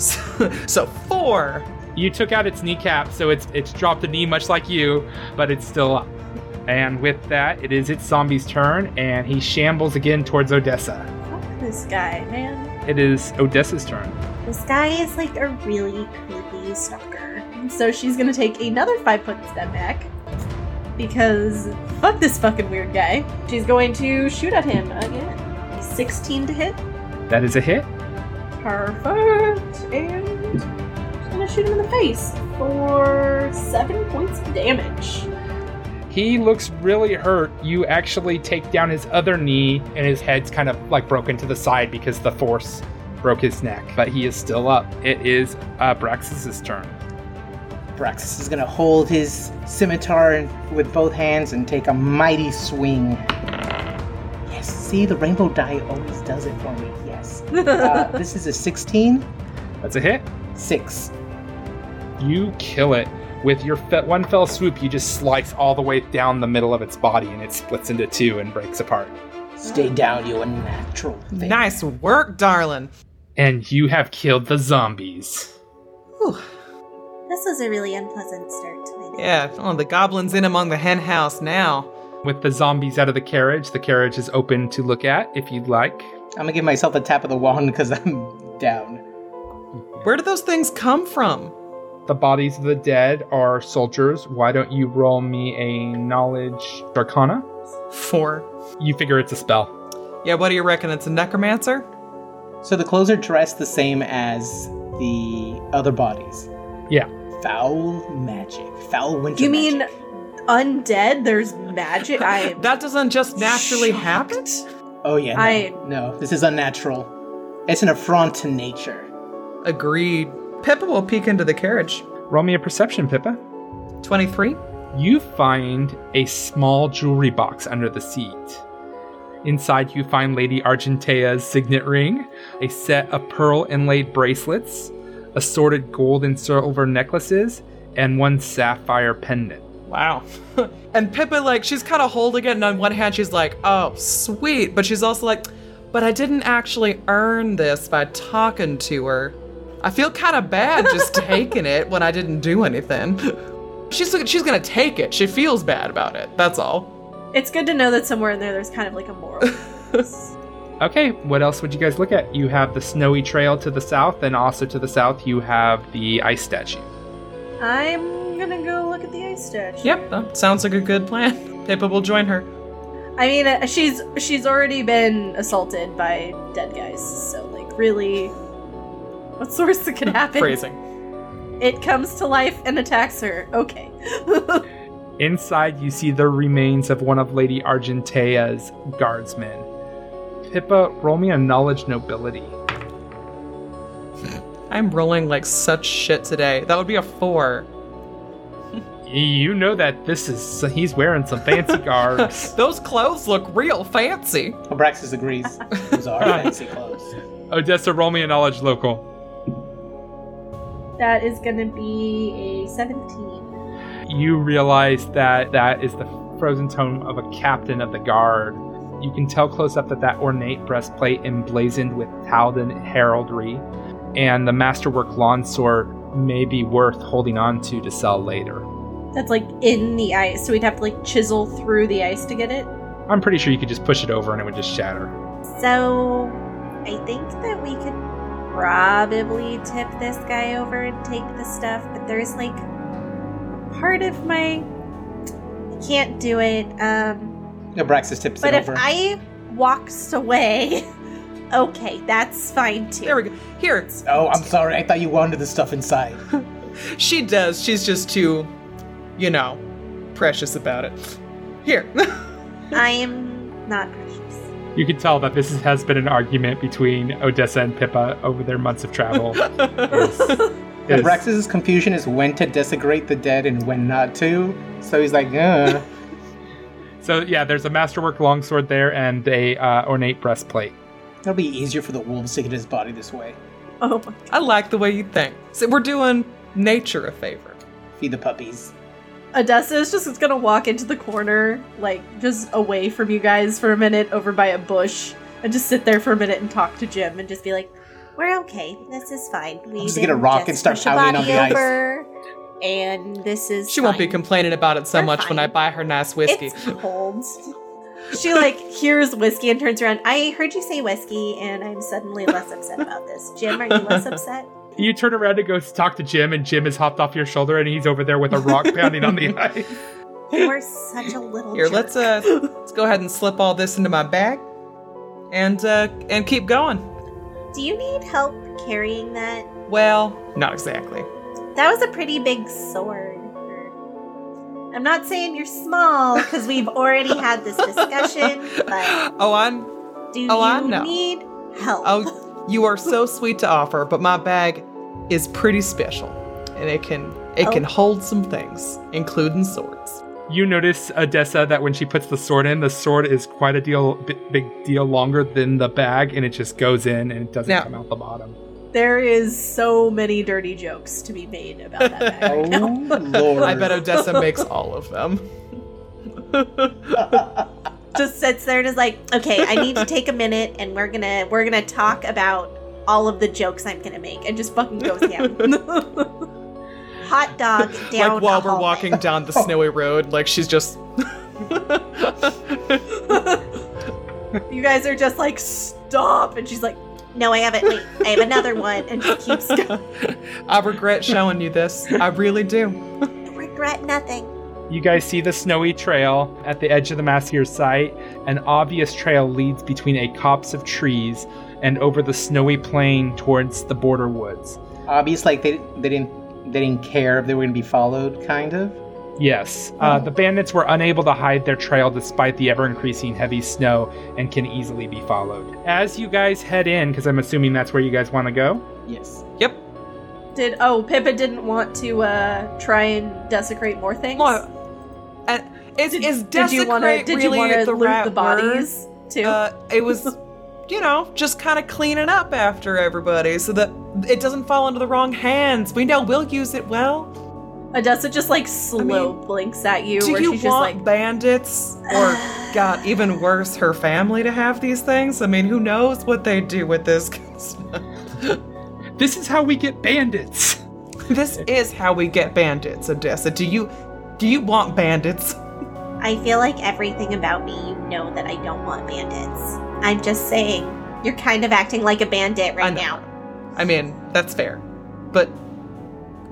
So, so four. You took out its kneecap, so it's it's dropped a knee, much like you, but it's still up. And with that, it is its zombie's turn, and he shambles again towards Odessa. Fuck this guy, man. It is Odessa's turn. This guy is like a really creepy stalker. So she's going to take another five-foot step back, because fuck this fucking weird guy. She's going to shoot at him again. sixteen to hit. That is a hit. Perfect. And she's going to shoot him in the face for seven points of damage. He looks really hurt. You actually take down his other knee, and his head's kind of like broken to the side because the force broke his neck. But he is still up. It is uh, Braxas' turn. Braxas is going to hold his scimitar with both hands and take a mighty swing. Yes, see, the rainbow die always does it for me. Yes. Uh, this is a sixteen. That's a hit. Six. You kill it. With your fe- one fell swoop, you just slice all the way down the middle of its body, and it splits into two and breaks apart. Stay down, you unnatural thing. Nice work, darling. And you have killed the zombies. Whew. This was a really unpleasant start to my day. Yeah, oh, the goblin's in among the hen house now. With the zombies out of the carriage, the carriage is open to look at, if you'd like. I'm gonna give myself a tap of the wand because I'm down. Where do those things come from? The bodies of the dead are soldiers. Why don't you roll me a knowledge arcana? Four. You figure it's a spell. Yeah, what do you reckon? It's a necromancer? So the clothes are dressed the same as the other bodies. Yeah. Foul magic. Foul winter You magic. mean undead? There's magic? I That doesn't just naturally shocked. happen? Oh, yeah. No, I... no, this is unnatural. It's an affront to nature. Agreed. Pippa will peek into the carriage. Roll me a perception, Pippa. twenty-three. You find a small jewelry box under the seat. Inside, you find Lady Argentea's signet ring, a set of pearl-inlaid bracelets, assorted gold and silver necklaces, and one sapphire pendant. Wow. And Pippa, like, she's kind of holding it, and on one hand, she's like, oh, sweet. But she's also like, but I didn't actually earn this by talking to her. I feel kind of bad just taking it when I didn't do anything. She's she's going to take it. She feels bad about it. That's all. It's good to know that somewhere in there, there's kind of like a moral. Okay, what else would you guys look at? You have the snowy trail to the south, and also to the south, you have the ice statue. I'm going to go look at the ice statue. Yep, that sounds like a good plan. Pippa will join her. I mean, she's she's already been assaulted by dead guys, so like really... What's the worst that could happen? Phrasing. It comes to life and attacks her. Okay. Inside, you see the remains of one of Lady Argentea's guardsmen. Pippa, roll me a knowledge nobility. I'm rolling like such shit today. That would be a four. You know that this is... He's wearing some fancy garbs. Those clothes look real fancy. Abraxas agrees. Those are fancy clothes. Odessa, roll me a knowledge local. That is going to be a seventeen. You realize that that is the frozen tome of a captain of the guard. You can tell close up that that ornate breastplate emblazoned with Taldan heraldry and the masterwork longsword may be worth holding on to to sell later. That's like in the ice, so we'd have to like chisel through the ice to get it? I'm pretty sure you could just push it over and it would just shatter. So I think that we could probably tip this guy over and take the stuff, but there's like part of my I can't do it. Um Abraxas tips it over. But if I walks away, okay, that's fine too. There we go. Here. Oh, I'm sorry. I thought you wanted the stuff inside. She does. She's just too, you know, precious about it. Here. I am not precious. You can tell that this has been an argument between Odessa and Pippa over their months of travel. Abraxas' confusion is when to desecrate the dead and when not to. So he's like, uh. So yeah, there's a masterwork longsword there and a uh, ornate breastplate. It'll be easier for the wolves to get his body this way. Oh, my God. I like the way you think. So we're doing nature a favor. Feed the puppies. Odessa is just gonna walk into the corner, like, just away from you guys for a minute, over by a bush, and just sit there for a minute and talk to Jim and just be like, we're okay, this is fine. We I'm just gonna rock and start howling on the ice. And this is She fine. Won't be complaining about it so We're much fine. When I buy her nice whiskey. It's cold. She, like, hears whiskey and turns around. I heard you say whiskey, and I'm suddenly less upset about this. Jim, are you less upset? You turn around to go talk to Jim, and Jim has hopped off your shoulder, and he's over there with a rock pounding on the ice. You're such a little Here, jerk. let's uh, let's go ahead and slip all this into my bag, and uh, and keep going. Do you need help carrying that? Well, not exactly. That was a pretty big sword. I'm not saying you're small, because we've already had this discussion, but oh, I'm, do oh, you I know. need help? Oh, you are so sweet to offer, but my bag is pretty special, and it can it oh. can hold some things, including swords. You notice, Odessa, that when she puts the sword in, the sword is quite a deal b- big deal longer than the bag, and it just goes in, and it doesn't now, come out the bottom. There is so many dirty jokes to be made about that bag. Oh, now. Lord. I bet Odessa makes all of them. Just sits there and is like, okay, I need to take a minute, and we're gonna we're gonna talk about all of the jokes I'm gonna make, and just fucking goes down. Hot dog down. Like while we're hallway. walking down the snowy road, like she's just. You guys are just like, stop, and she's like, No, I haven't. Wait, I have another one, and she keeps going. I regret showing you this. I really do. I regret nothing. You guys see the snowy trail at the edge of the massacre site. An obvious trail leads between a copse of trees and over the snowy plain towards the border woods. Obvious, like they they didn't they didn't care if they were going to be followed, kind of. Yes, oh. uh, the bandits were unable to hide their trail despite the ever-increasing heavy snow and can easily be followed. As you guys head in, because I'm assuming that's where you guys want to go? Yes. Yep. Did Oh, Pippa didn't want to uh, try and desecrate more things? Well, uh, is, did, is desecrate wanna, did you wanna, really did you the right the bodies, word? Too? Uh, it was, you know, just kind of cleaning up after everybody so that it doesn't fall into the wrong hands. We know we'll use it well. Odessa just, like, slow I mean, blinks at you. Do where you she's want just like, bandits or, God, even worse, her family to have these things? I mean, who knows what they do with this stuff. This is how we get bandits. This is how we get bandits, Odessa. Do you, do you want bandits? I feel like everything about me, you know that I don't want bandits. I'm just saying, you're kind of acting like a bandit right I now. I mean, that's fair. But...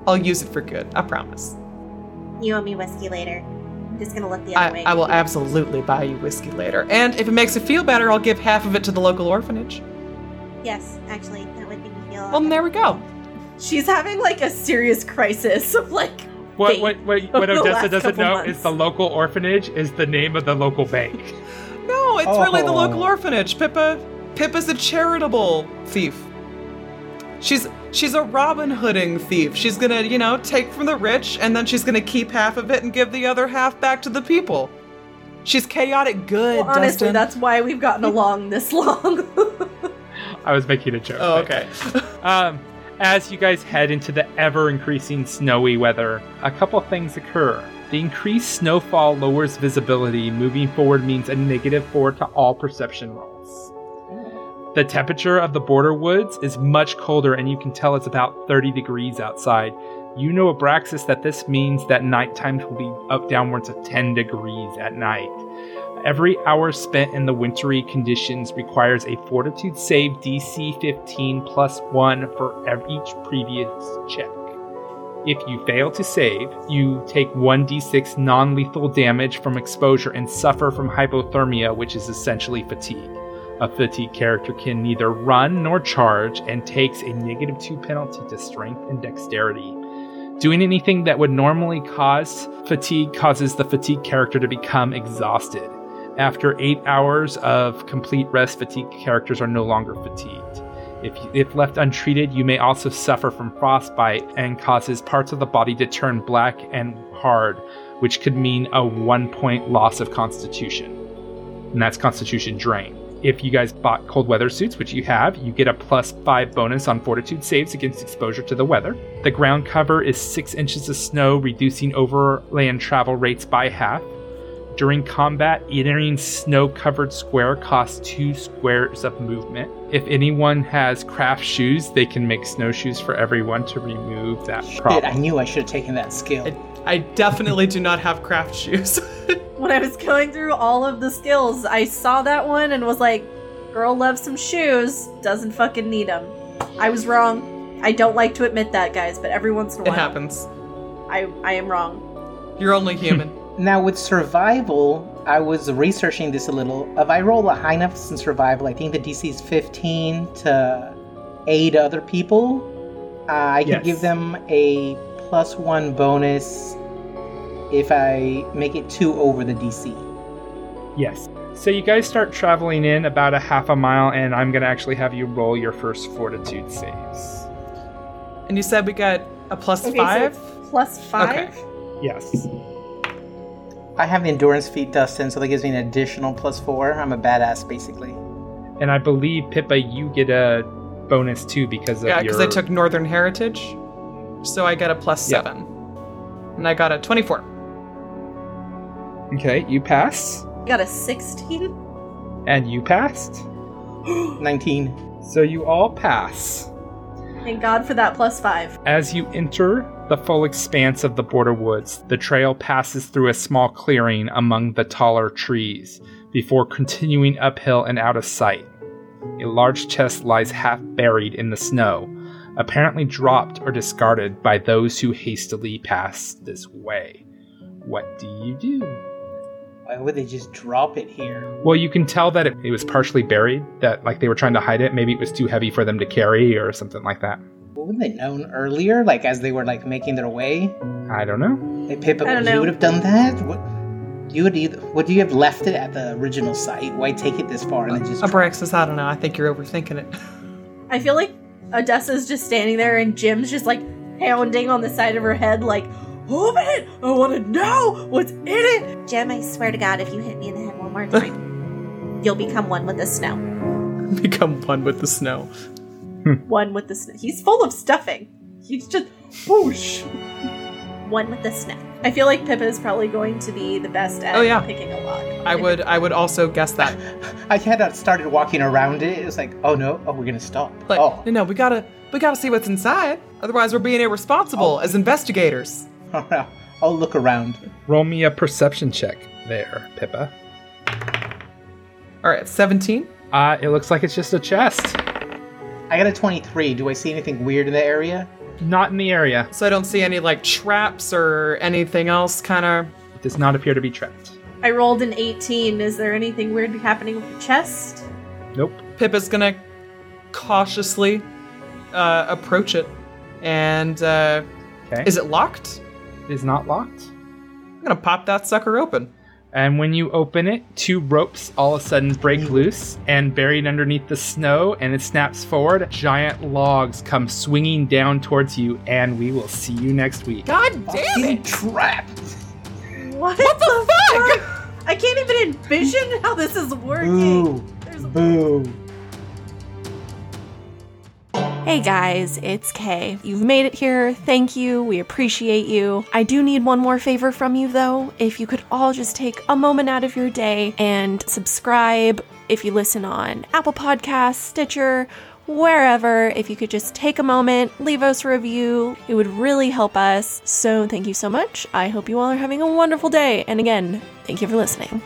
I'll use it for good. I promise. You owe me whiskey later. I'm just going to look the other I, way. I will absolutely buy you whiskey later. And if it makes you feel better, I'll give half of it to the local orphanage. Yes, actually, that would make me feel... Well, there we go. She's having, like, a serious crisis of, like, What what What, what Odessa doesn't know months. Is the local orphanage is the name of the local bank. No, it's oh. really the local orphanage. Pippa, Pippa's a charitable thief. She's she's a Robin Hooding thief. She's gonna, you know, take from the rich, and then she's gonna keep half of it and give the other half back to the people. She's chaotic good, well, honestly, Dustin. That's why we've gotten along this long. I was making a joke. Oh, okay. um, as you guys head into the ever-increasing snowy weather, a couple things occur. The increased snowfall lowers visibility. Moving forward means a negative four to all perception rolls. The temperature of the border woods is much colder, and you can tell it's about thirty degrees outside. You know, Abraxas, that this means that night times will be up downwards of ten degrees at night. Every hour spent in the wintry conditions requires a fortitude save D C fifteen plus one for each previous check. If you fail to save, you take one d six non-lethal damage from exposure and suffer from hypothermia, which is essentially fatigue. A fatigued character can neither run nor charge and takes a negative two penalty to strength and dexterity. Doing anything that would normally cause fatigue causes the fatigued character to become exhausted. After eight hours of complete rest, fatigued characters are no longer fatigued. If, if left untreated, you may also suffer from frostbite and causes parts of the body to turn black and hard, which could mean a one-point loss of constitution. And that's constitution drain. If you guys bought cold weather suits, which you have, you get a plus five bonus on fortitude saves against exposure to the weather. The ground cover is six inches of snow, reducing overland travel rates by half. During combat, entering snow-covered square costs two squares of movement. If anyone has craft shoes, they can make snowshoes for everyone to remove that problem. Shit, I knew I should have taken that skill. I, I definitely do not have craft shoes. When I was going through all of the skills, I saw that one and was like, girl loves some shoes, doesn't fucking need them. I was wrong. I don't like to admit that, guys, but every once in a while. It happens. I, I am wrong. You're only human. Now, with survival, I was researching this a little. If I roll a high enough in survival, I think the D C is fifteen to aid other people. Uh, I yes. can give them a plus one bonus if I make it two over the D C. Yes. So you guys start traveling in about a half a mile, and I'm going to actually have you roll your first fortitude saves. And you said we got a plus okay, five? So plus five? Okay. Yes. I have an endurance feat, Dustin, so that gives me an additional plus four. I'm a badass, basically. And I believe, Pippa, you get a bonus, too, because of yeah, your... Yeah, because I took Northern Heritage, so I got a plus yeah. seven. And I got a twenty-four. Okay, you passed. I got a sixteen. And you passed. nineteen. So you all pass. Thank God for that plus five. As you enter the full expanse of the border woods, the trail passes through a small clearing among the taller trees before continuing uphill and out of sight. A large chest lies half buried in the snow, apparently dropped or discarded by those who hastily pass this way. What do you do? Why would they just drop it here? Well, you can tell that it, it was partially buried, that like they were trying to hide it. Maybe it was too heavy for them to carry or something like that. Wouldn't they known earlier, like as they were like making their way? I don't know. Hey, Pippa, I don't know. You would have done that? What? You would either, would you have left it at the original site? Why take it this far and then just... Abraxas, I don't know. I think you're overthinking it. I feel like Odessa's just standing there and Jim's just like pounding on the side of her head like, open it! I want to know what's in it! Jim, I swear to God, if you hit me in the head one more time, you'll become one with the snow. Become one with the snow. One with the snow. He's full of stuffing. He's just whoosh. One with the snow. I feel like Pippa is probably going to be the best at oh, yeah. picking a lock. I would I would also guess that. I had not started walking around it. It was like, oh no, oh, we're going to stop. Like, oh. No, no, we got to we gotta see what's inside. Otherwise, we're being irresponsible oh. as investigators. I'll look around. Roll me a perception check there, Pippa. All right, seventeen. Uh, it looks like it's just a chest. I got a twenty-three. Do I see anything weird in the area? Not in the area. So I don't see any, like, traps or anything else, kind of? It does not appear to be trapped. I rolled an eighteen. Is there anything weird happening with the chest? Nope. Pippa's going to cautiously uh, approach it. And uh, okay. Is it locked? It is not locked. I'm going to pop that sucker open. And when you open it, two ropes all of a sudden break loose and buried underneath the snow, and it snaps forward. Giant logs come swinging down towards you, and we will see you next week. God damn it! Trapped! What, what the, the fuck? fuck? I can't even envision how this is working. Boo. Boo. Hey guys, it's Kay. You've made it here. Thank you. We appreciate you. I do need one more favor from you though. If you could all just take a moment out of your day and subscribe if you listen on Apple Podcasts, Stitcher, wherever. If you could just take a moment, leave us a review. It would really help us. So thank you so much. I hope you all are having a wonderful day. And again, thank you for listening.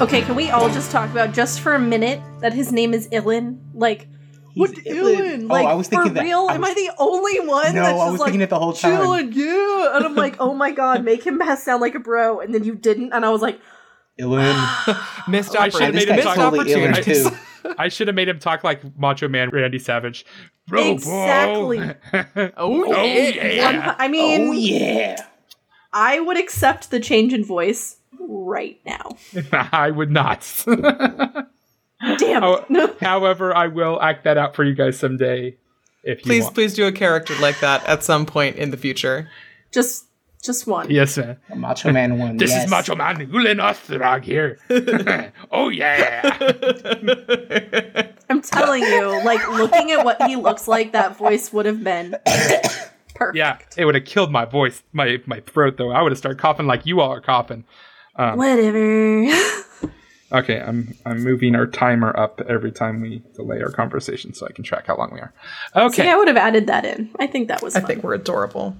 Okay, can we all just talk about, just for a minute, that his name is Iliin? Like, he's what Iliin? Oh, like, I was thinking for real? That, I was, am I the only one no, that's just I was like, thinking it the whole time. Chillin', yeah! And I'm like, oh my god, make him sound like a bro, and then you didn't, and I was like... Iliin. Missed oh, opportunities. I should have made him talk like Macho Man Randy Savage. Bro, exactly. Bro. oh, oh, yeah. One, I mean... Oh, yeah. I would accept the change in voice. Right now. I would not. Damn. How, however, I will act that out for you guys someday. If you please, want. please do a character like that at some point in the future. Just, just one. Yes, man. A Macho Man one. This yes. is Macho Man Iliin Orstag here. Oh yeah. I'm telling you, like looking at what he looks like, that voice would have been. Perfect. Yeah, it would have killed my voice, my my throat though. I would have started coughing like you all are coughing. Um, Whatever. Okay, I'm I'm moving our timer up every time we delay our conversation so I can track how long we are. Okay. See, I would have added that in. I think that was fun. I think we're adorable.